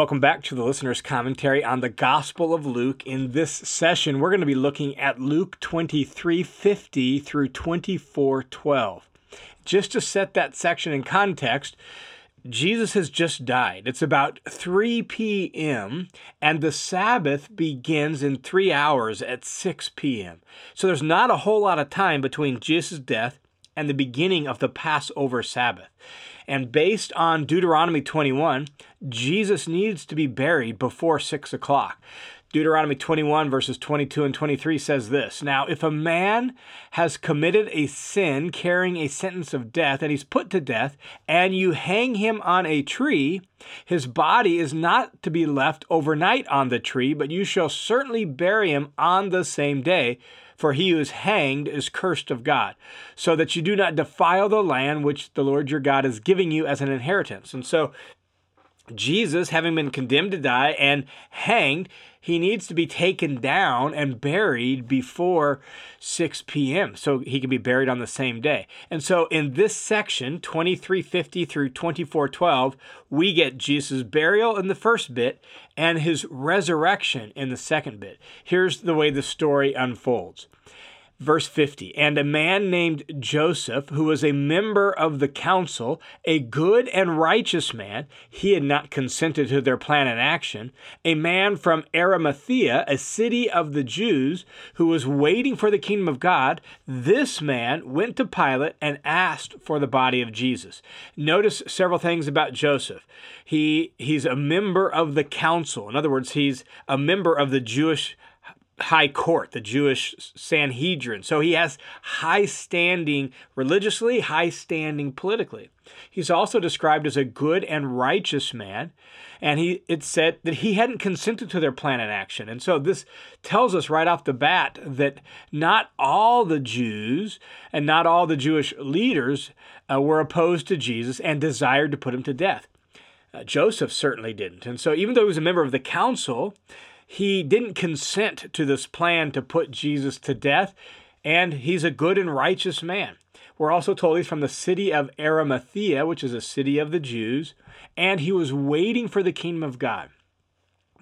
Welcome back to the Listener's Commentary on the Gospel of Luke. In this session, we're going to be looking at Luke 23:50 through 24:12. Just to set that section in context, Jesus has just died. It's about 3 p.m., and the Sabbath begins in 3 hours at 6 p.m. So there's not a whole lot of time between Jesus' death and the beginning of the Passover Sabbath. And based on Deuteronomy 21, Jesus needs to be buried before 6 o'clock. Deuteronomy 21 verses 22 and 23 says this, "Now if a man has committed a sin carrying a sentence of death, and he's put to death, and you hang him on a tree, his body is not to be left overnight on the tree, but you shall certainly bury him on the same day. For he who is hanged is cursed of God, so that you do not defile the land which the Lord your God is giving you as an inheritance." And so Jesus, having been condemned to die and hanged, he needs to be taken down and buried before 6 p.m. so he can be buried on the same day. And so in this section, 23:50 through 24:12, we get Jesus' burial in the first bit and his resurrection in the second bit. Here's the way the story unfolds. Verse 50, "And a man named Joseph, who was a member of the council, a good and righteous man, he had not consented to their plan and action, a man from Arimathea, a city of the Jews, who was waiting for the kingdom of God, this man went to Pilate and asked for the body of Jesus." Notice several things about Joseph. He's a member of the council. In other words, he's a member of the Jewish high court, the Jewish Sanhedrin. So he has high standing religiously, high standing politically. He's also described as a good and righteous man, and it said that he hadn't consented to their plan and action. And so this tells us right off the bat that not all the Jews and not all the Jewish leaders were opposed to Jesus and desired to put him to death. Joseph certainly didn't. And so even though he was a member of the council, he didn't consent to this plan to put Jesus to death, and he's a good and righteous man. We're also told he's from the city of Arimathea, which is a city of the Jews, and he was waiting for the kingdom of God.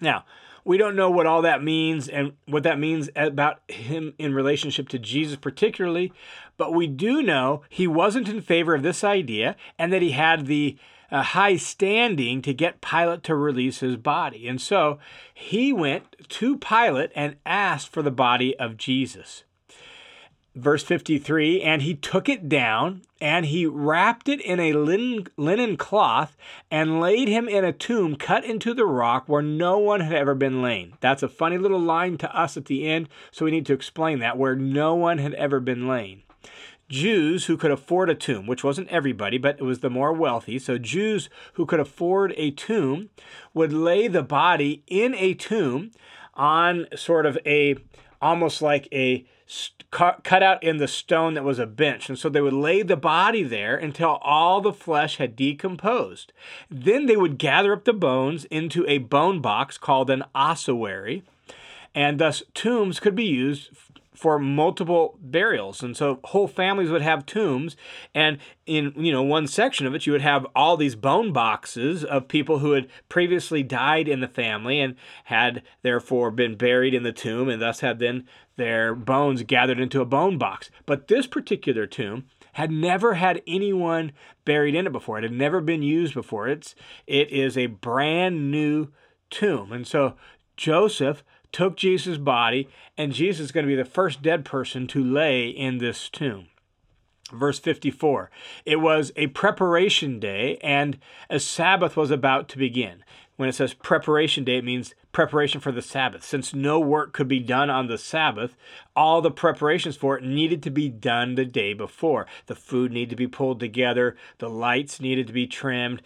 Now, we don't know what all that means and what that means about him in relationship to Jesus particularly, but we do know he wasn't in favor of this idea and that he had the high standing to get Pilate to release his body. And so he went to Pilate and asked for the body of Jesus. Verse 53, "And he took it down, and he wrapped it in a linen cloth, and laid him in a tomb cut into the rock where no one had ever been laid." That's a funny little line to us at the end, so we need to explain that, where no one had ever been laid. Jews who could afford a tomb, which wasn't everybody, but it was the more wealthy. So Jews who could afford a tomb would lay the body in a tomb on sort of almost like a cut out in the stone that was a bench. And so they would lay the body there until all the flesh had decomposed. Then they would gather up the bones into a bone box called an ossuary, and thus tombs could be used for multiple burials. And so whole families would have tombs, and in one section of it you would have all these bone boxes of people who had previously died in the family and had therefore been buried in the tomb, and thus had then their bones gathered into a bone box. But this particular tomb had never had anyone buried in it before. It had never been used before. It is a brand new tomb. And so Joseph took Jesus' body, and Jesus is going to be the first dead person to lay in this tomb. Verse 54, "It was a preparation day, and a Sabbath was about to begin." When it says preparation day, it means preparation for the Sabbath. Since no work could be done on the Sabbath, all the preparations for it needed to be done the day before. The food needed to be pulled together, the lights needed to be trimmed,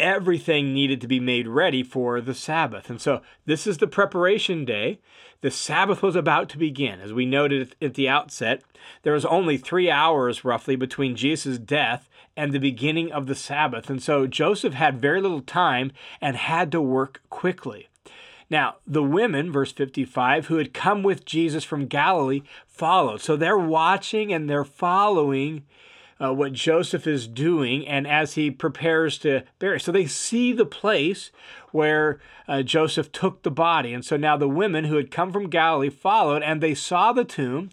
everything needed to be made ready for the Sabbath. And so this is the preparation day. The Sabbath was about to begin. As we noted at the outset, there was only 3 hours roughly between Jesus' death and the beginning of the Sabbath. And so Joseph had very little time and had to work quickly. Now, the women, verse 55, who had come with Jesus from Galilee followed. So they're watching and they're following what Joseph is doing, and as he prepares to bury. So they see the place where Joseph took the body. And so now the women who had come from Galilee followed, and they saw the tomb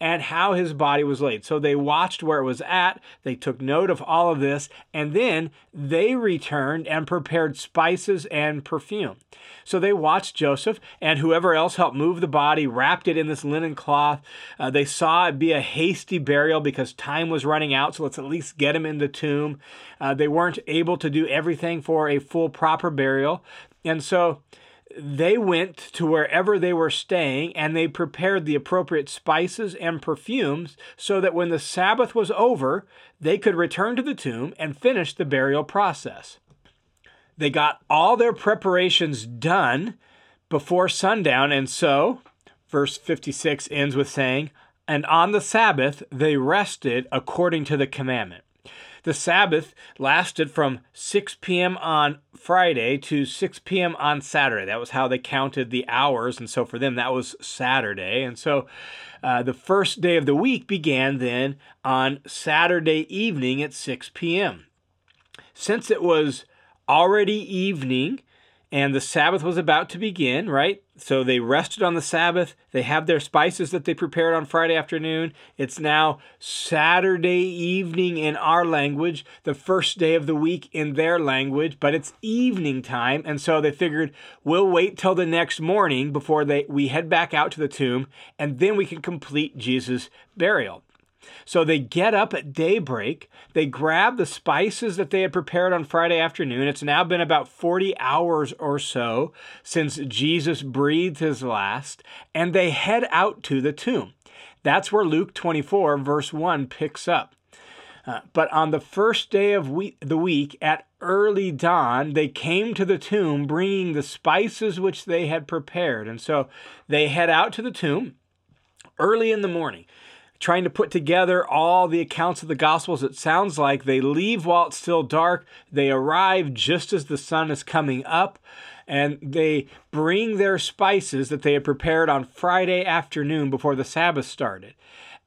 and how his body was laid. So they watched where it was at. They took note of all of this, and then they returned and prepared spices and perfume. So they watched Joseph, and whoever else helped move the body, wrapped it in this linen cloth. They saw it be a hasty burial because time was running out, so let's at least get him in the tomb. They weren't able to do everything for a full proper burial, and so they went to wherever they were staying, and they prepared the appropriate spices and perfumes so that when the Sabbath was over, they could return to the tomb and finish the burial process. They got all their preparations done before sundown, and so verse 56 ends with saying, "And on the Sabbath they rested according to the commandment." The Sabbath lasted from 6 p.m. on Friday to 6 p.m. on Saturday. That was how they counted the hours, and so for them, that was Saturday. And so the first day of the week began then on Saturday evening at 6 p.m. Since it was already evening and the Sabbath was about to begin, right? So they rested on the Sabbath. They have their spices that they prepared on Friday afternoon. It's now Saturday evening in our language, the first day of the week in their language, but it's evening time. And so they figured, we'll wait till the next morning before we head back out to the tomb, and then we can complete Jesus' burial. So they get up at daybreak, they grab the spices that they had prepared on Friday afternoon. It's now been about 40 hours or so since Jesus breathed his last, and they head out to the tomb. That's where Luke 24 verse 1 picks up. But on the first day of the week at early dawn, they came to the tomb bringing the spices which they had prepared. And so they head out to the tomb early in the morning, trying to put together all the accounts of the Gospels. It sounds like they leave while it's still dark. They arrive just as the sun is coming up, and they bring their spices that they had prepared on Friday afternoon before the Sabbath started.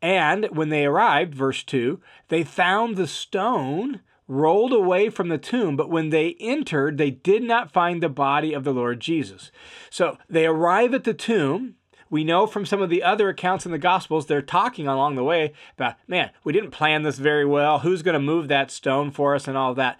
And when they arrived, verse 2, they found the stone rolled away from the tomb, but when they entered, they did not find the body of the Lord Jesus. So they arrive at the tomb. We know from some of the other accounts in the Gospels, they're talking along the way about, man, we didn't plan this very well. Who's going to move that stone for us and all that?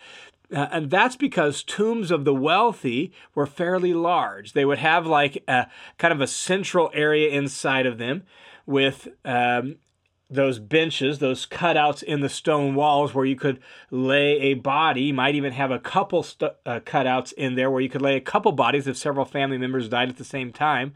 And that's because tombs of the wealthy were fairly large. They would have like a kind of a central area inside of them with those benches, those cutouts in the stone walls where you could lay a body. You might even have a couple cutouts in there where you could lay a couple bodies if several family members died at the same time.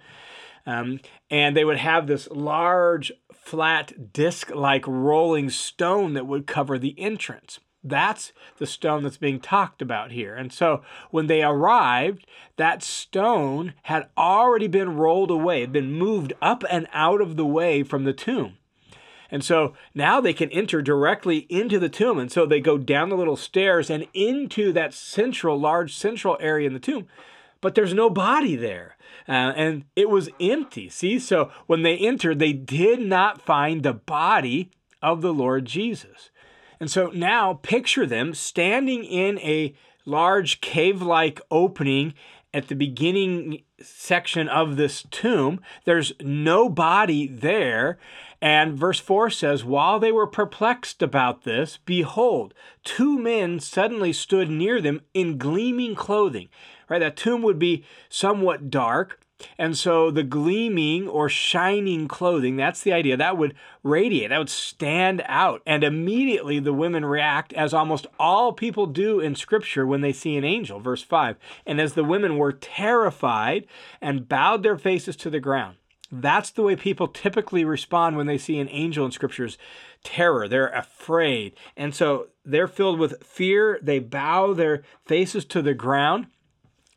And they would have this large, flat, disc-like rolling stone that would cover the entrance. That's the stone that's being talked about here. And so when they arrived, that stone had already been rolled away, had been moved up and out of the way from the tomb. And so now they can enter directly into the tomb. And so they go down the little stairs and into that large central area in the tomb. But there's no body there. And it was empty, see? So when they entered, they did not find the body of the Lord Jesus. And so now picture them standing in a large cave-like opening at the beginning section of this tomb. There's no body there. And verse 4 says, while they were perplexed about this, behold, two men suddenly stood near them in gleaming clothing. Right, that tomb would be somewhat dark, and so the gleaming or shining clothing, that's the idea, that would radiate, that would stand out. And immediately the women react, as almost all people do in Scripture when they see an angel, verse 5. And as the women were terrified and bowed their faces to the ground. That's the way people typically respond when they see an angel in Scripture's terror. They're afraid. And so they're filled with fear. They bow their faces to the ground.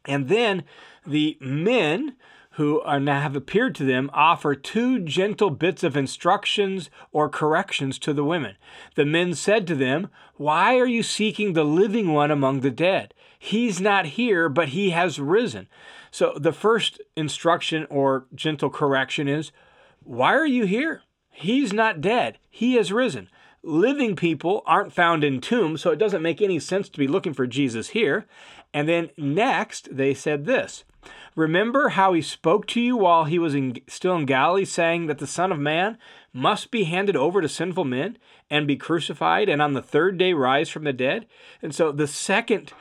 And then the men who are now have appeared to them offer two gentle bits of instructions or corrections to the women. The men said to them, "Why are you seeking the living one among the dead? He's not here, but he has risen." So the first instruction or gentle correction is, why are you here? He's not dead. He has risen. Living people aren't found in tombs, so it doesn't make any sense to be looking for Jesus here. And then next, they said this, "Remember how he spoke to you while he was still in Galilee, saying that the Son of Man must be handed over to sinful men and be crucified, and on the third day rise from the dead." And so the second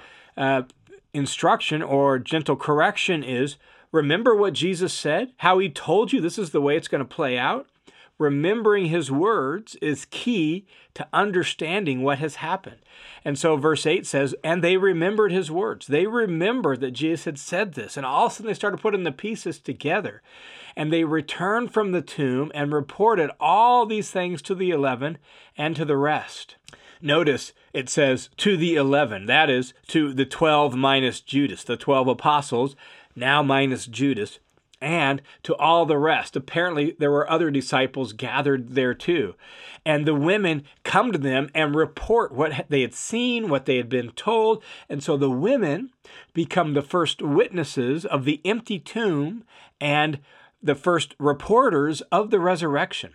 instruction or gentle correction is, remember what Jesus said, how he told you this is the way it's going to play out. Remembering his words is key to understanding what has happened. And so verse 8 says, and they remembered his words. They remembered that Jesus had said this. And all of a sudden they started putting the pieces together. And they returned from the tomb and reported all these things to the 11 and to the rest. Notice it says to the 11, that is to the 12 minus Judas, the 12 apostles, now minus Judas. And to all the rest. Apparently, there were other disciples gathered there too. And the women come to them and report what they had seen, what they had been told. And so the women become the first witnesses of the empty tomb and the first reporters of the resurrection.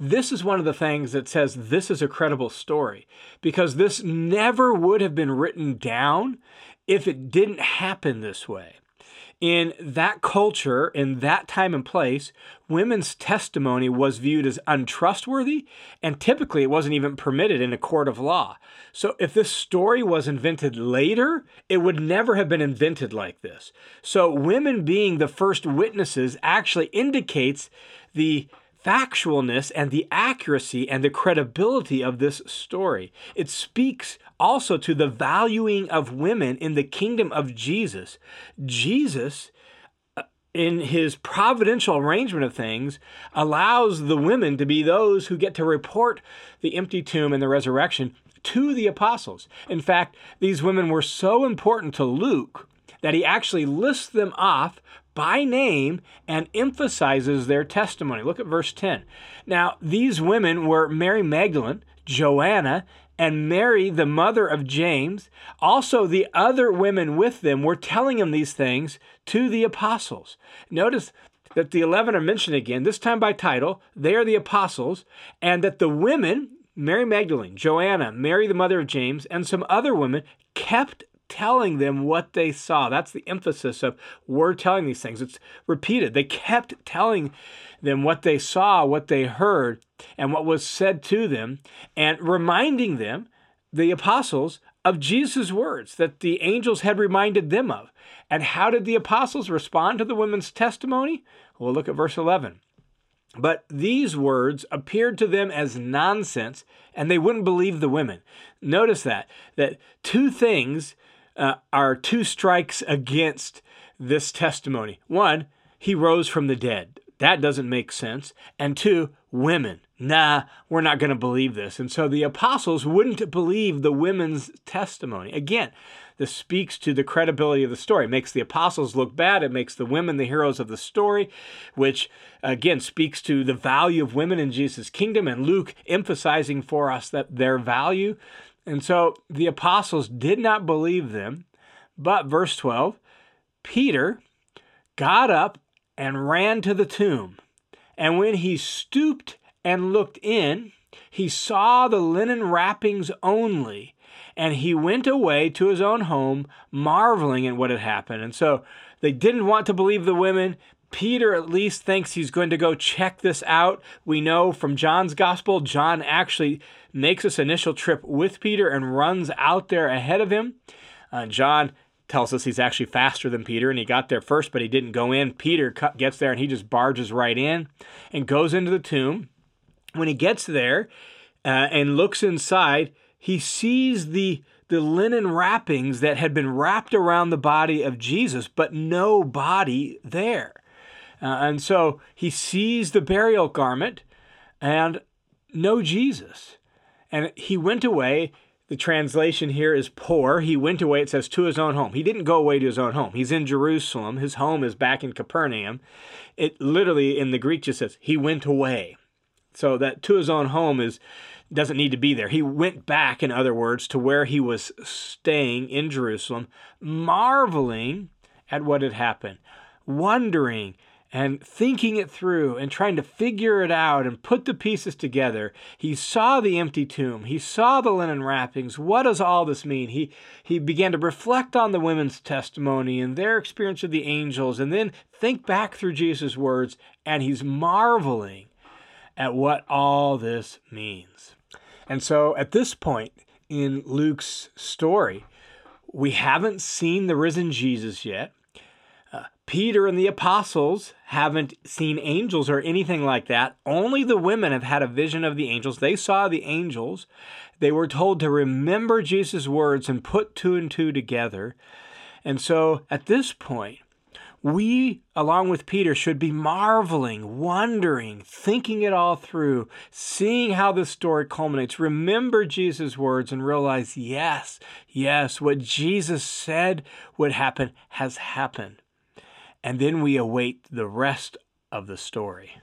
This is one of the things that says this is a credible story, because this never would have been written down if it didn't happen this way. In that culture, in that time and place, women's testimony was viewed as untrustworthy, and typically it wasn't even permitted in a court of law. So if this story was invented later, it would never have been invented like this. So women being the first witnesses actually indicates the factualness and the accuracy and the credibility of this story. It speaks also to the valuing of women in the kingdom of Jesus. Jesus, in his providential arrangement of things, allows the women to be those who get to report the empty tomb and the resurrection to the apostles. In fact, these women were so important to Luke that he actually lists them off by name and emphasizes their testimony. Look at verse 10. Now, these women were Mary Magdalene, Joanna, and Mary, the mother of James. Also, the other women with them were telling him these things to the apostles. Notice that the 11 are mentioned again, this time by title. They are the apostles, and that the women, Mary Magdalene, Joanna, Mary, the mother of James, and some other women kept telling them what they saw. That's the emphasis of we're telling these things. It's repeated. They kept telling them what they saw, what they heard, and what was said to them, and reminding them, the apostles, of Jesus' words that the angels had reminded them of. And how did the apostles respond to the women's testimony? Well, look at verse 11. But these words appeared to them as nonsense, and they wouldn't believe the women. Notice that two things are two strikes against this testimony. One, he rose from the dead. That doesn't make sense. And two, women. Nah, we're not going to believe this. And so the apostles wouldn't believe the women's testimony. Again, this speaks to the credibility of the story. It makes the apostles look bad. It makes the women the heroes of the story, which again speaks to the value of women in Jesus' kingdom, and Luke emphasizing for us that their value. And so the apostles did not believe them, but verse 12, Peter got up and ran to the tomb. And when he stooped and looked in, he saw the linen wrappings only, and he went away to his own home, marveling at what had happened. And so they didn't want to believe the women. Peter at least thinks he's going to go check this out. We know from John's gospel, John actually makes this initial trip with Peter and runs out there ahead of him. John tells us he's actually faster than Peter, and he got there first, but he didn't go in. Peter gets there, and he just barges right in and goes into the tomb. When he gets there and looks inside, he sees the linen wrappings that had been wrapped around the body of Jesus, but no body there. And so he sees the burial garment and no Jesus. And he went away. The translation here is poor. He went away, it says, to his own home. He didn't go away to his own home. He's in Jerusalem. His home is back in Capernaum. It literally in the Greek just says, he went away. So that to his own home doesn't need to be there. He went back, in other words, to where he was staying in Jerusalem, marveling at what had happened, wondering and thinking it through and trying to figure it out and put the pieces together. He saw the empty tomb. He saw the linen wrappings. What does all this mean? He began to reflect on the women's testimony and their experience of the angels, and then think back through Jesus' words, and he's marveling at what all this means. And so at this point in Luke's story, we haven't seen the risen Jesus yet. Peter and the apostles haven't seen angels or anything like that. Only the women have had a vision of the angels. They saw the angels. They were told to remember Jesus' words and put two and two together. And so at this point, we, along with Peter, should be marveling, wondering, thinking it all through, seeing how this story culminates. Remember Jesus' words and realize, yes, what Jesus said would happen has happened. And then we await the rest of the story.